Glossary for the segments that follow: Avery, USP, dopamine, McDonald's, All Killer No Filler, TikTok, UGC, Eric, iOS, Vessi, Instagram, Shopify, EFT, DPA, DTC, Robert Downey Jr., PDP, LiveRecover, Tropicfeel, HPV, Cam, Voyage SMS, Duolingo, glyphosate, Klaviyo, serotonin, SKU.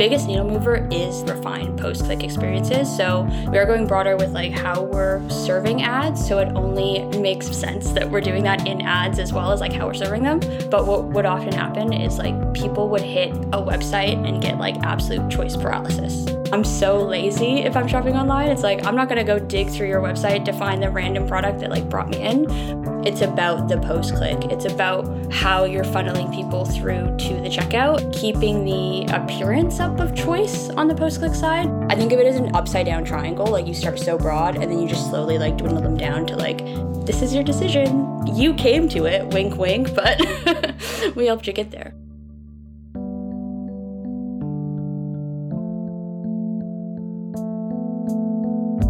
biggest needle mover is refined post-click experiences. So we are going broader with like how we're serving ads. So it only makes sense that we're doing that in ads as well as like how we're serving them. But what would often happen is like people would hit a website and get like absolute choice paralysis. I'm so lazy if I'm shopping online. It's like, I'm not gonna go dig through your website to find the random product that like brought me in. It's about the post-click. It's about how you're funneling people through to the checkout, keeping the appearance up of choice on the post-click side. I think of it as an upside down triangle. Like you start so broad and then you just slowly like dwindle them down to like, this is your decision. You came to it, wink, wink, but we helped you get there.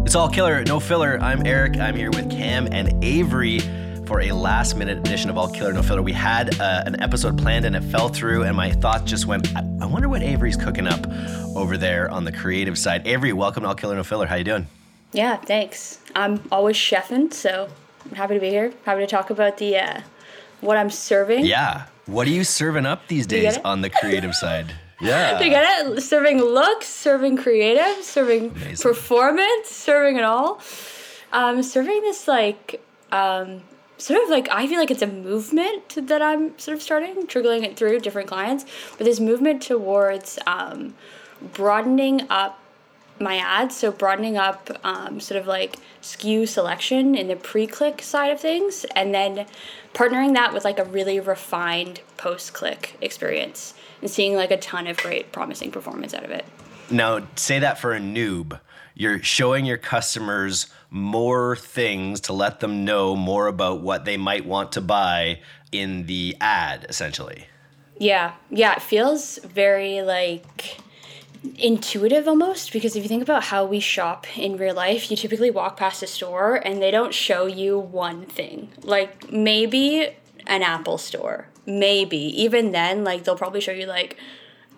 It's All Killer No Filler. I'm Eric. I'm here with Cam and Avery for a last minute edition of All Killer No Filler. We had an episode planned and it fell through, and my thoughts just went, I wonder what Avery's cooking up over there on the creative side. Avery, welcome to All Killer No Filler. How you doing? Yeah, thanks. I'm always chefing, so I'm happy to be here. Happy to talk about the what I'm serving. Yeah. What are you serving up these days on the creative side? Yeah. You get it? Serving looks, serving creative, serving amazing performance, serving it all. Serving this like sort of like, I feel like it's a movement that I'm sort of starting, trickling it through different clients, but this movement towards broadening up my ads, so broadening up sort of like SKU selection in the pre-click side of things, and then partnering that with like a really refined post-click experience and seeing like a ton of great promising performance out of it. Now, say that for a noob. You're showing your customers more things to let them know more about what they might want to buy in the ad, essentially. Yeah, it feels very like intuitive almost, because if you think about how we shop in real life, you typically walk past a store and they don't show you one thing. Like maybe an Apple store, maybe. Even then, like they'll probably show you like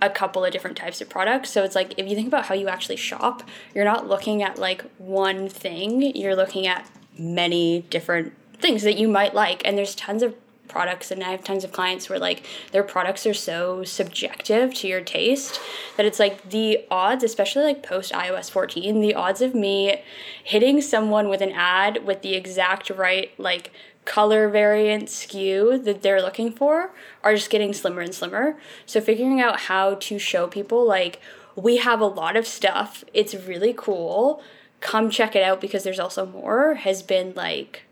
a couple of different types of products. So it's like, if you think about how you actually shop, you're not looking at like one thing, you're looking at many different things that you might like. And there's tons of products, and I have tons of clients where like their products are so subjective to your taste that it's like the odds, especially like post iOS 14, the odds of me hitting someone with an ad with the exact right like color variant SKU that they're looking for are just getting slimmer and slimmer. So figuring out how to show people like, we have a lot of stuff, it's really cool, come check it out because there's also more, has been like,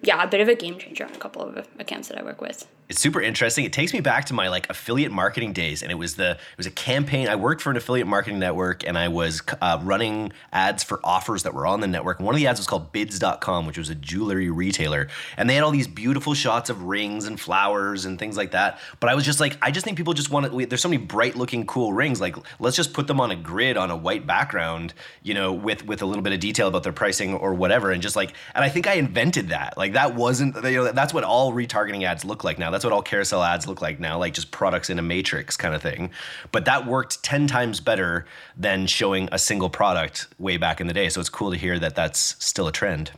yeah, a bit of a game changer on a couple of accounts that I work with. It's super interesting. It takes me back to my like affiliate marketing days, and it was a campaign. I worked for an affiliate marketing network, and I was running ads for offers that were on the network. And one of the ads was called Bids.com, which was a jewelry retailer, and they had all these beautiful shots of rings and flowers and things like that. But I was just like, I just think people just want to. There's so many bright looking cool rings. Like, let's just put them on a grid on a white background, you know, with a little bit of detail about their pricing or whatever, and just like. And I think I invented that. Like that wasn't, you know, that's what all retargeting ads look like now. That's what all carousel ads look like now, like just products in a matrix kind of thing. But that worked 10 times better than showing a single product way back in the day. So it's cool to hear that that's still a trend.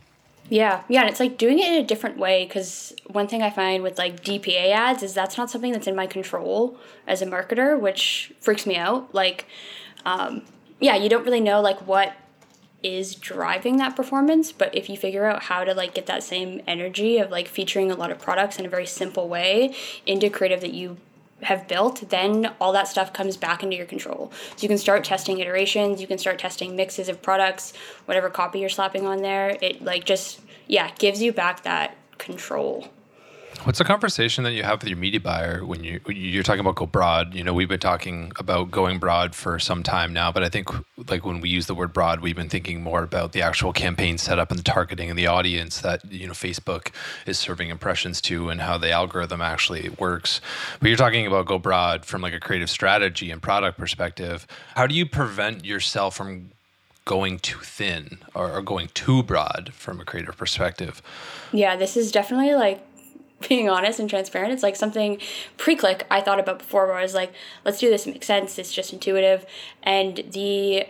Yeah. And it's like doing it in a different way, because one thing I find with like DPA ads is that's not something that's in my control as a marketer, which freaks me out. Like, you don't really know like what is driving that performance, but if you figure out how to like get that same energy of like featuring a lot of products in a very simple way into creative that you have built, then all that stuff comes back into your control. So you can start testing iterations, you can start testing mixes of products, whatever copy you're slapping on there, it like just, yeah, gives you back that control. What's the conversation that you have with your media buyer when you're talking about go broad? You know, we've been talking about going broad for some time now, but I think like when we use the word broad, we've been thinking more about the actual campaign setup and the targeting and the audience that, you know, Facebook is serving impressions to and how the algorithm actually works. But you're talking about go broad from like a creative strategy and product perspective. How do you prevent yourself from going too thin or going too broad from a creative perspective? Yeah, this is definitely like being honest and transparent. It's like something pre-click I thought about before where I was like, let's do this, it makes sense, it's just intuitive. And the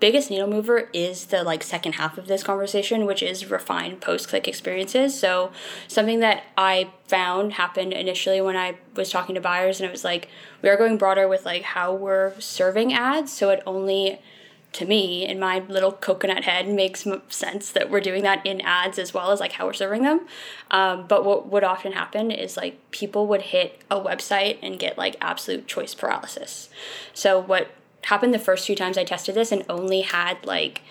biggest needle mover is the like second half of this conversation, which is refined post-click experiences. So something that I found happened initially when I was talking to buyers, and it was like, we are going broader with like how we're serving ads. So it only, to me, in my little coconut head, makes sense that we're doing that in ads as well as like how we're serving them. But what would often happen is like people would hit a website and get like absolute choice paralysis. So what happened the first few times I tested this and only had like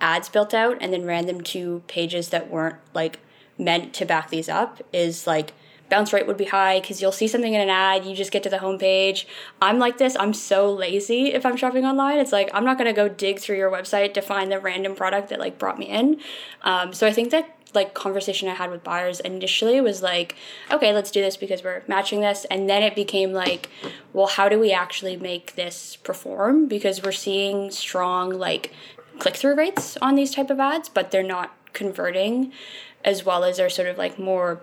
ads built out and then ran them to pages that weren't like meant to back these up is like bounce rate would be high because you'll see something in an ad, you just get to the homepage. I'm like this, I'm so lazy if I'm shopping online. It's like, I'm not going to go dig through your website to find the random product that like brought me in. So I think that like conversation I had with buyers initially was like, okay, let's do this because we're matching this. And then it became like, well, how do we actually make this perform? Because we're seeing strong like click-through rates on these type of ads, but they're not converting as well as our sort of like more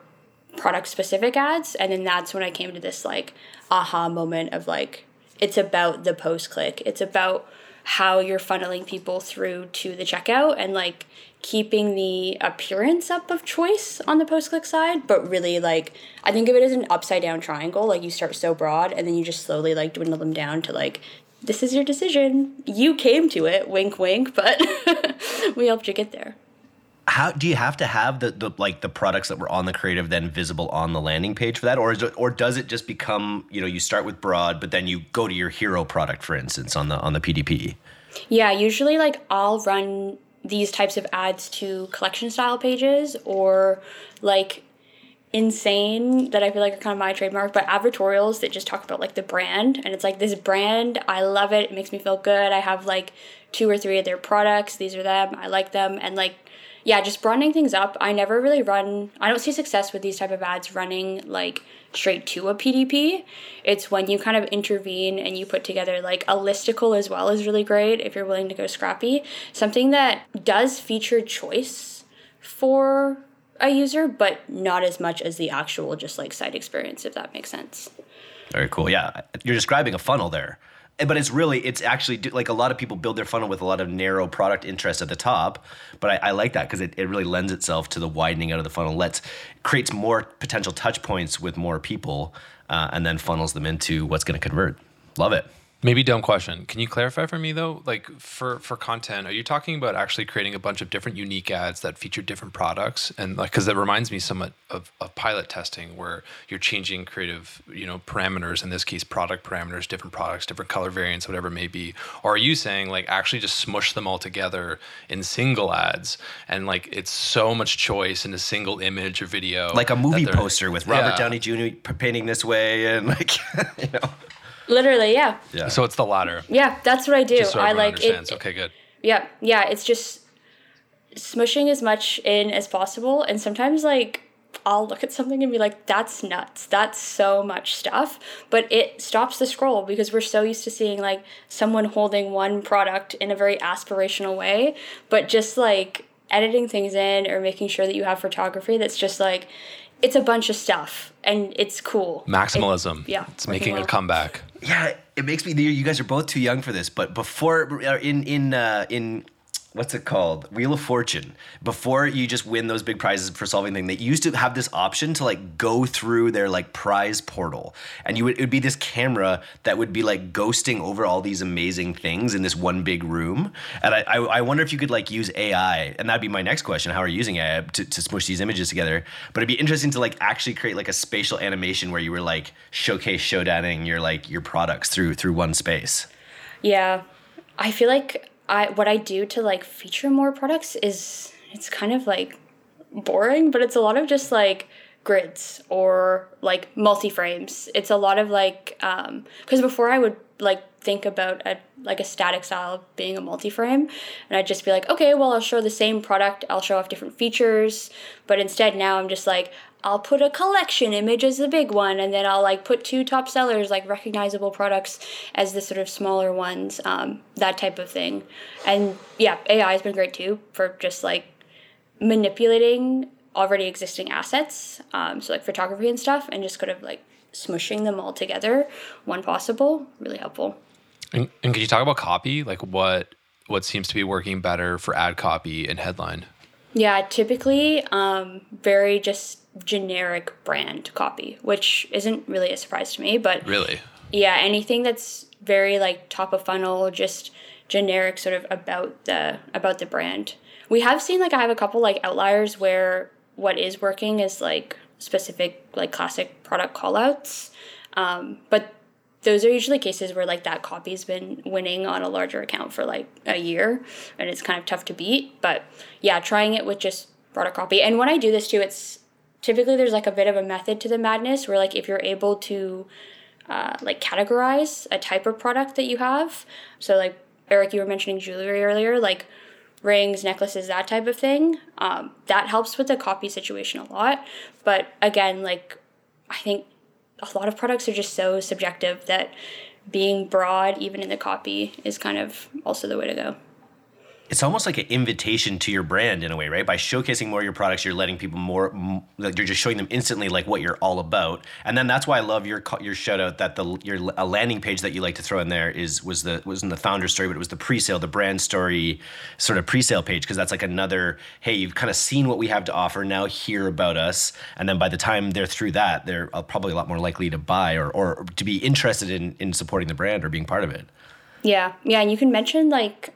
product specific ads. And then that's when I came to this like aha moment of like, it's about the post click. It's about how you're funneling people through to the checkout and like keeping the appearance up of choice on the post click side, but really like I think of it as an upside down triangle. Like you start so broad and then you just slowly like dwindle them down to like, this is your decision. You came to it, wink wink, but we helped you get there. How do you have to have the like the products that were on the creative then visible on the landing page for that, or is it, or does it just become, you know, you start with broad but then you go to your hero product, for instance, on the PDP? Yeah, usually like I'll run these types of ads to collection style pages or like insane that I feel like are kind of my trademark, but advertorials that just talk about like the brand, and it's like this brand, I love it, it makes me feel good, I have like 2 or 3 of their products, these are them, I like them, and like yeah, just broadening things up. I never really run, I don't see success with these type of ads running like straight to a PDP. It's when you kind of intervene and you put together like a listicle as well is really great if you're willing to go scrappy. Something that does feature choice for a user, but not as much as the actual just like site experience, if that makes sense. Very cool. Yeah, you're describing a funnel there. But it's really, it's actually like a lot of people build their funnel with a lot of narrow product interest at the top. But I like that because it really lends itself to the widening out of the funnel. Creates more potential touch points with more people and then funnels them into what's going to convert. Love it. Maybe dumb question. Can you clarify for me though? Like for content, are you talking about actually creating a bunch of different unique ads that feature different products? And like, because that reminds me somewhat of pilot testing where you're changing creative, you know, parameters, in this case, product parameters, different products, different color variants, whatever it may be. Or are you saying like actually just smush them all together in single ads and like it's so much choice in a single image or video? Like a movie poster with Robert Downey Jr. painting this way and like, you know. Literally, yeah. So it's the latter. Yeah, that's what I do. Just so I like it. Okay, good. Yeah. It's just smushing as much in as possible, and sometimes like I'll look at something and be like, "That's nuts. That's so much stuff," but it stops the scroll because we're so used to seeing like someone holding one product in a very aspirational way, but just like editing things in or making sure that you have photography that's just like it's a bunch of stuff and it's cool. Maximalism. It's making a comeback. Yeah, it makes me. You guys are both too young for this, but before in what's it called? Wheel of Fortune. Before you just win those big prizes for solving things, they used to have this option to like go through their like prize portal, and it would be this camera that would be like ghosting over all these amazing things in this one big room. And I wonder if you could like use AI, and that'd be my next question: how are you using AI to smush these images together? But it'd be interesting to like actually create like a spatial animation where you were like showdowning your products through one space. Yeah, I feel like. What I do to like feature more products is it's kind of like boring, but it's a lot of just like grids or like multi-frames. It's a lot of like, because before I would like think about a static style being a multi-frame, and I'd just be like, okay, well, I'll show the same product, I'll show off different features, but instead now I'm just like, I'll put a collection image as the big one, and then I'll like put 2 top sellers, like recognizable products, as the sort of smaller ones, that type of thing. And yeah, AI has been great too for just like manipulating already existing assets, so like photography and stuff, and just kind of like smushing them all together when possible, really helpful. And could you talk about copy? Like what seems to be working better for ad copy and headline? Yeah, typically very just generic brand copy, which isn't really a surprise to me, but really, yeah, anything that's very like top of funnel, just generic sort of about the brand. We have seen, like, I have a couple like outliers where what is working is like specific like classic product callouts, but those are usually cases where like that copy's been winning on a larger account for like a year, and it's kind of tough to beat. But yeah, trying it with just product copy. And when I do this too, it's typically there's like a bit of a method to the madness where like if you're able to like categorize a type of product that you have. So like Eric, you were mentioning jewelry earlier, like rings, necklaces, that type of thing. That helps with the copy situation a lot. But again, like I think a lot of products are just so subjective that being broad, even in the copy, is kind of also the way to go. It's almost like an invitation to your brand in a way, right? By showcasing more of your products, you're letting people more, like you're just showing them instantly like what you're all about. And then that's why I love your shout out that your landing page that you like to throw in there wasn't the founder story, but it was the pre-sale, the brand story sort of pre-sale page. Cause that's like another, hey, you've kind of seen what we have to offer, now hear about us. And then by the time they're through that, they're probably a lot more likely to buy or to be interested in supporting the brand or being part of it. Yeah, and you can mention, like,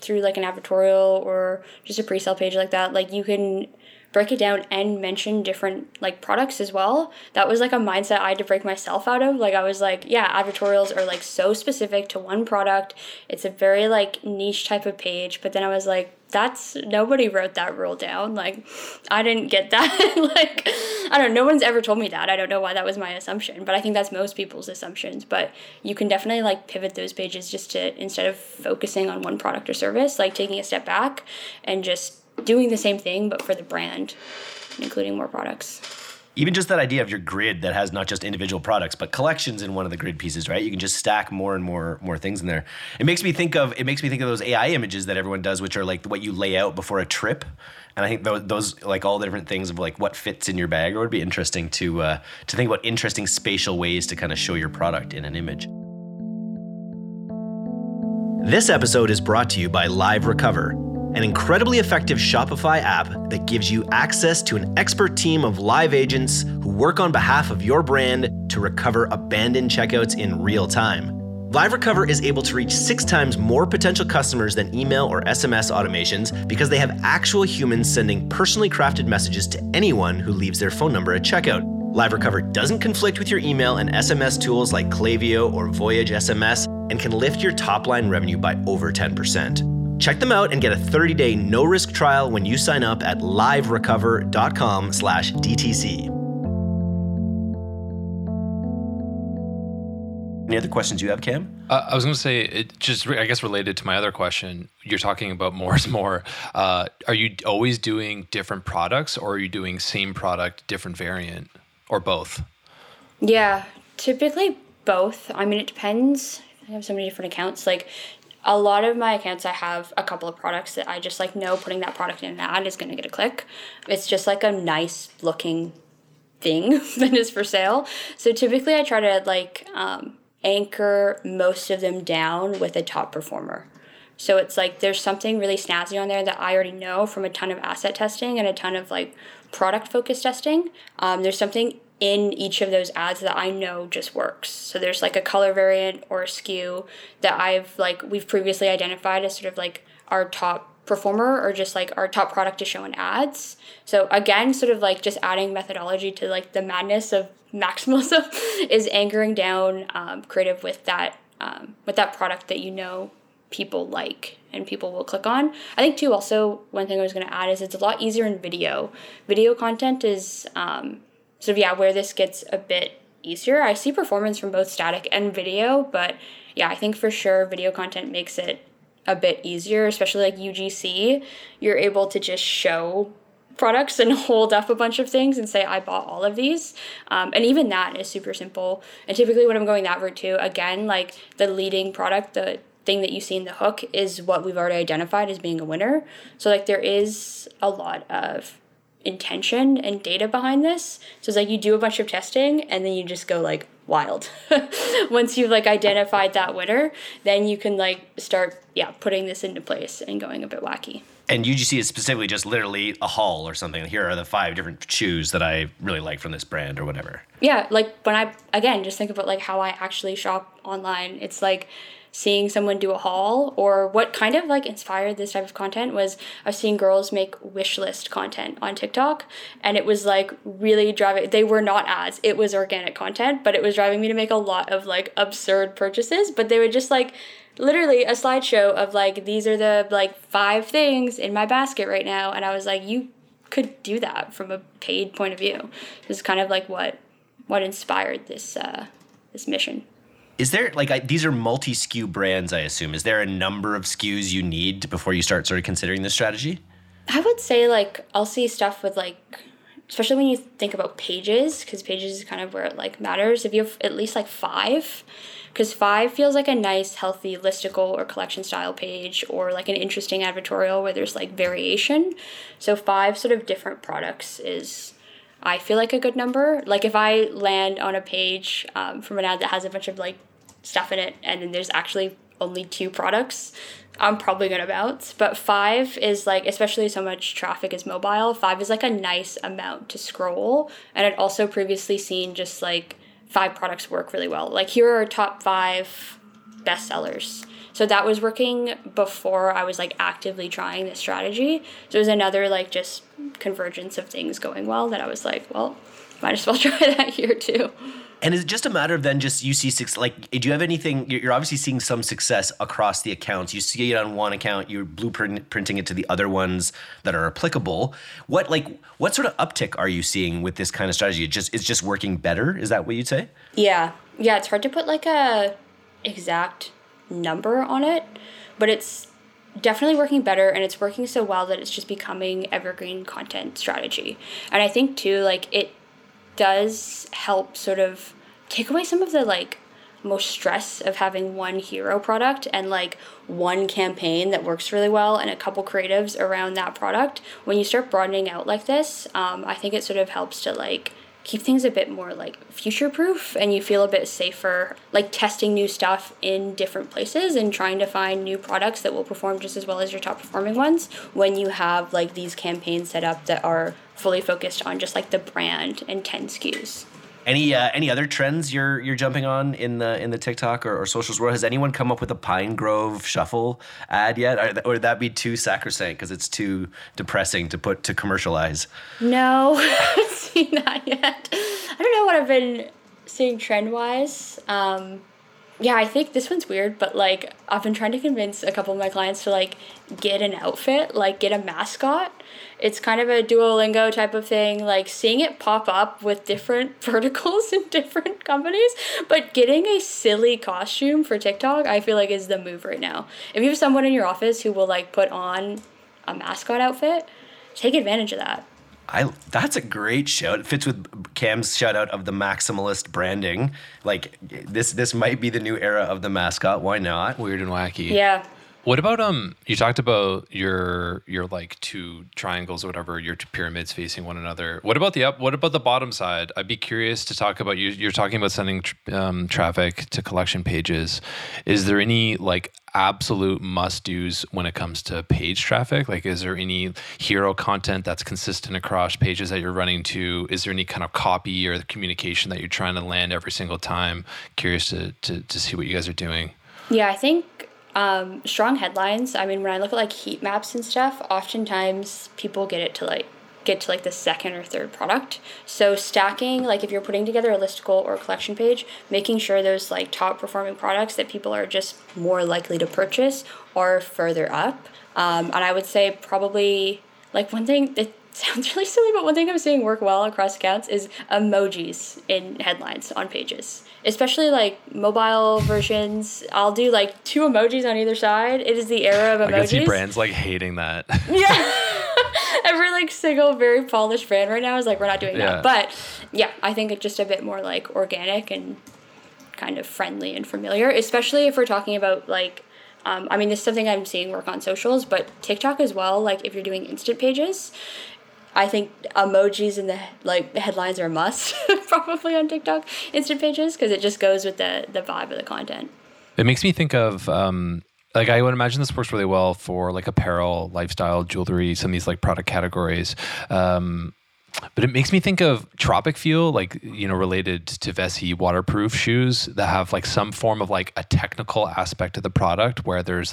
through, like, an advertorial or just a pre-sale page like that, like, you can break it down and mention different, like, products as well. That was, like, a mindset I had to break myself out of. Like, I was like, yeah, advertorials are, like, so specific to one product. It's a very, like, niche type of page. But then I was like, nobody wrote that rule down. Like, I didn't get that. Like, I don't know. No one's ever told me that. I don't know why that was my assumption, but I think that's most people's assumptions. But you can definitely like pivot those pages just to, instead of focusing on one product or service, like taking a step back and just doing the same thing, but for the brand, including more products. Even just that idea of your grid that has not just individual products, but collections in one of the grid pieces, right? You can just stack more and more things in there. It makes me think of those AI images that everyone does, which are like what you lay out before a trip. And I think those like all the different things of like what fits in your bag, or would be interesting to think about interesting spatial ways to kind of show your product in an image. This episode is brought to you by LiveRecover, an incredibly effective Shopify app that gives you access to an expert team of live agents who work on behalf of your brand to recover abandoned checkouts in real time. LiveRecover is able to reach 6 times more potential customers than email or SMS automations because they have actual humans sending personally crafted messages to anyone who leaves their phone number at checkout. LiveRecover doesn't conflict with your email and SMS tools like Klaviyo or Voyage SMS, and can lift your top-line revenue by over 10%. Check them out and get a 30-day no-risk trial when you sign up at liverecover.com/DTC. Any other questions you have, Cam? I was going to say, related to my other question, you're talking about more is more. Are you always doing different products, or are you doing same product, different variant, or both? Yeah, typically both. I mean, it depends. I have so many different accounts. Like, a lot of my accounts, I have a couple of products that I just like know putting that product in an ad is going to get a click. It's just like a nice looking thing that is for sale. So typically I try to like anchor most of them down with a top performer. So it's like there's something really snazzy on there that I already know from a ton of asset testing and a ton of like product focused testing. There's something in each of those ads that I know just works. So there's like a color variant or a SKU that we've previously identified as sort of like our top performer, or just like our top product to show in ads. So again, sort of like just adding methodology to like the madness of maximalism is anchoring down creative with that product that you know people like and people will click on. I think too, also one thing I was going to add is it's a lot easier in video. Video content is where this gets a bit easier. I see performance from both static and video, but yeah, I think for sure video content makes it a bit easier, especially like UGC. You're able to just show products and hold up a bunch of things and say, I bought all of these. And even that is super simple. And typically when I'm going that route too, again, like the leading product, the thing that you see in the hook is what we've already identified as being a winner. So like there is a lot of intention and data behind this. So it's like you do a bunch of testing and then you just go like wild. Once you've like identified that winner, then you can like start putting this into place and going a bit wacky. And UGC is specifically just literally a haul or something. Here are the 5 different shoes that I really like from this brand or whatever. Yeah, like when I, again, just think about like how I actually shop online. It's like seeing someone do a haul, or what kind of like inspired this type of content was I've seen girls make wish list content on TikTok, and it was like really driving, they were not ads, it was organic content, but it was driving me to make a lot of like absurd purchases, but they would just like, literally a slideshow of like, these are the like 5 things in my basket right now. And I was like, you could do that from a paid point of view. This is kind of like what inspired this this mission. Is there like, these are multi-SKU brands, I assume. Is there a number of SKUs you need before you start sort of considering this strategy? I would say like, I'll see stuff with like, especially when you think about pages, because pages is kind of where it like matters. If you have at least like 5, because 5 feels like a nice, healthy listicle or collection style page, or like an interesting advertorial where there's like variation. So 5 sort of different products is, I feel like, a good number. Like if I land on a page from an ad that has a bunch of like stuff in it, and then there's actually only 2 products, I'm probably gonna bounce. But 5 is like, especially so much traffic is mobile, 5 is like a nice amount to scroll. And I'd also previously seen just like 5 products work really well. Like here are top 5 bestsellers. So that was working before I was like actively trying this strategy. So it was another like just convergence of things going well that I was like, well, might as well try that here too. And is it just a matter of then just you see six, like, do you have anything, you're obviously seeing some success across the accounts. You see it on one account, you're blueprinting it to the other ones that are applicable. What sort of uptick are you seeing with this kind of strategy? It's just working better? Is that what you'd say? Yeah. Yeah. It's hard to put like a exact number on it, but it's definitely working better, and it's working so well that it's just becoming evergreen content strategy. And I think too, like it does help sort of take away some of the like most stress of having one hero product and like one campaign that works really well and a couple creatives around that product. When you start broadening out like this, I think it sort of helps to like keep things a bit more like future proof, and you feel a bit safer like testing new stuff in different places and trying to find new products that will perform just as well as your top performing ones when you have like these campaigns set up that are fully focused on just like the brand and 10 SKUs. Any other trends you're jumping on in the TikTok or socials world? Has anyone come up with a Pine Grove Shuffle ad yet? Or would that be too sacrosanct because it's too depressing to put to commercialize? No, I haven't seen that yet. I don't know what I've been seeing trend-wise. Yeah, I think this one's weird, but like I've been trying to convince a couple of my clients to like get an outfit, like get a mascot. It's kind of a Duolingo type of thing, like seeing it pop up with different verticals in different companies, but getting a silly costume for TikTok, I feel like is the move right now. If you have someone in your office who will like put on a mascot outfit, take advantage of that. That's a great shout. It fits with Cam's shout out of the maximalist branding. Like this might be the new era of the mascot. Why not? Weird and wacky. Yeah. What about you talked about your like 2 triangles or whatever, your 2 pyramids facing one another. What about the bottom side? I'd be curious to talk about you're talking about sending traffic to collection pages. Is there any like absolute must-dos when it comes to page traffic? Like, is there any hero content that's consistent across pages that you're running to? Is there any kind of copy or communication that you're trying to land every single time? Curious to see what you guys are doing. Yeah, I think strong headlines. I mean, when I look at like heat maps and stuff, oftentimes people get to the second or third product. So stacking, like if you're putting together a listicle or a collection page, making sure those like top performing products that people are just more likely to purchase are further up. And I would say probably like one thing that sounds really silly, but one thing I'm seeing work well across accounts is emojis in headlines on pages, especially like mobile versions. I'll do like 2 emojis on either side. It is the era of emojis. I can see brands like hating that. Yeah. Every like single very polished brand right now is like, we're not doing that. But yeah, I think it's just a bit more like organic and kind of friendly and familiar, especially if we're talking about like, I mean, this is something I'm seeing work on socials, but TikTok as well. Like if you're doing instant pages, I think emojis in the headlines are a must probably on TikTok instant pages because it just goes with the vibe of the content. It makes me think of I would imagine this works really well for apparel, lifestyle, jewelry, some of these product categories. But it makes me think of Tropicfeel, related to Vessi waterproof shoes that have some form of a technical aspect of the product where there's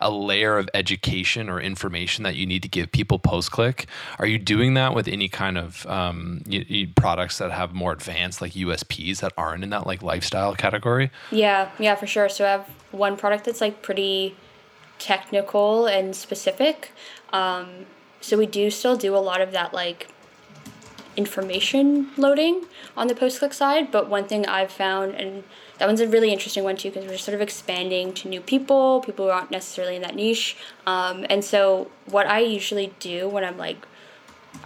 a layer of education or information that you need to give people post-click. Are you doing that with any kind of products that have more advanced USPs that aren't in that lifestyle category? Yeah, for sure. So I have one product that's pretty technical and specific. So we do still do a lot of that information loading on the post-click side, but one thing I've found, and that one's a really interesting one too, because we're sort of expanding to new people who aren't necessarily in that niche, and so what I usually do when I'm I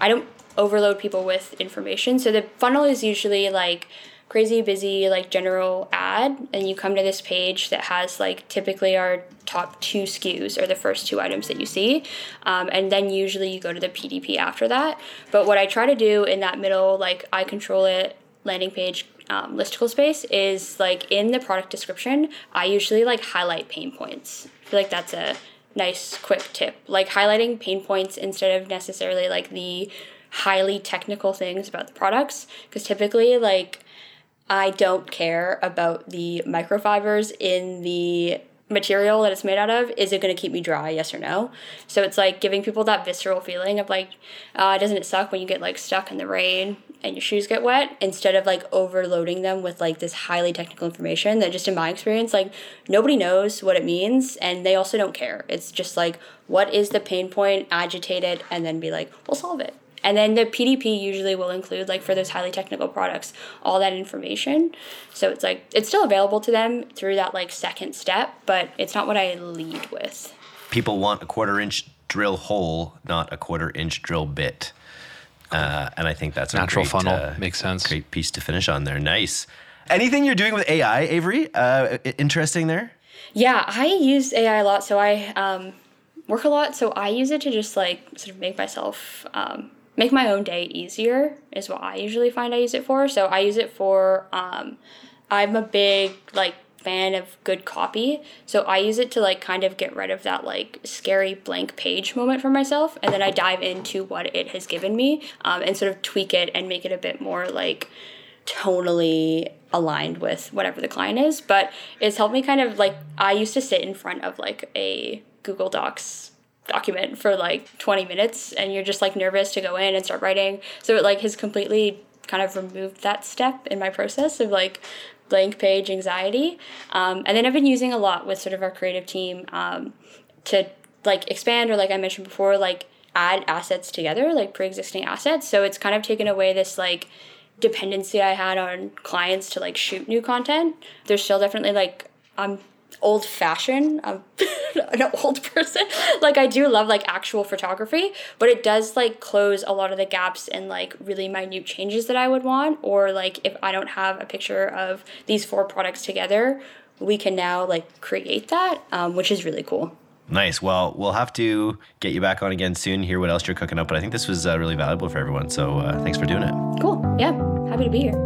don't overload people with information, so the funnel is usually crazy busy general ad, and you come to this page that has typically our top 2 SKUs or the first 2 items that you see, and then usually you go to the PDP after that. But what I try to do in that middle I control it landing page listicle space is in the product description I usually highlight pain points. I feel that's a nice quick tip, highlighting pain points instead of necessarily the highly technical things about the products, because typically I don't care about the microfibers in the material that it's made out of. Is it going to keep me dry, yes or no? So it's giving people that visceral feeling of doesn't it suck when you get stuck in the rain and your shoes get wet, instead of overloading them with this highly technical information that just in my experience nobody knows what it means, and they also don't care. It's just what is the pain point, agitate it, and then be we'll solve it. And then the PDP usually will include, for those highly technical products, all that information. So it's, it's still available to them through that, second step, but it's not what I lead with. People want a quarter-inch drill hole, not a quarter-inch drill bit. And I think that's natural a great, funnel. Makes sense. Great piece to finish on there. Nice. Anything you're doing with AI, Avery? Interesting there? Yeah, I use AI a lot, so I work a lot. So I use it to just, sort of make myself... make my own day easier is what I usually find I use it for. So I use it for, I'm a big, fan of good copy. So I use it to, kind of get rid of that, scary blank page moment for myself. And then I dive into what it has given me and sort of tweak it and make it a bit more, tonally aligned with whatever the client is. But it's helped me kind of, I used to sit in front of, a Google Docs document for 20 minutes and you're just nervous to go in and start writing, so it has completely kind of removed that step in my process of blank page anxiety, and then I've been using a lot with sort of our creative team to expand or I mentioned before add assets together, pre-existing assets, so it's kind of taken away this dependency I had on clients to shoot new content. There's still definitely I'm old-fashioned. I'm an old person. I do love, actual photography, but it does, close a lot of the gaps and, really minute changes that I would want, or, if I don't have a picture of these 4 products together, we can now, create that, which is really cool. Nice. Well, we'll have to get you back on again soon, hear what else you're cooking up, but I think this was really valuable for everyone, so thanks for doing it. Cool. Yeah. Happy to be here.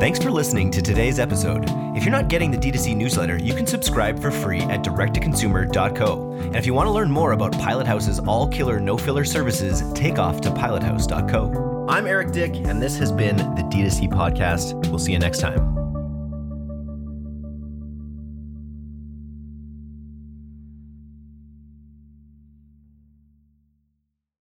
Thanks for listening to today's episode. If you're not getting the DTC newsletter, you can subscribe for free at directtoconsumer.co. And if you want to learn more about Pilot House's All Killer No Filler services, take off to pilothouse.co. I'm Eric Dick, and this has been the DTC Podcast. We'll see you next time.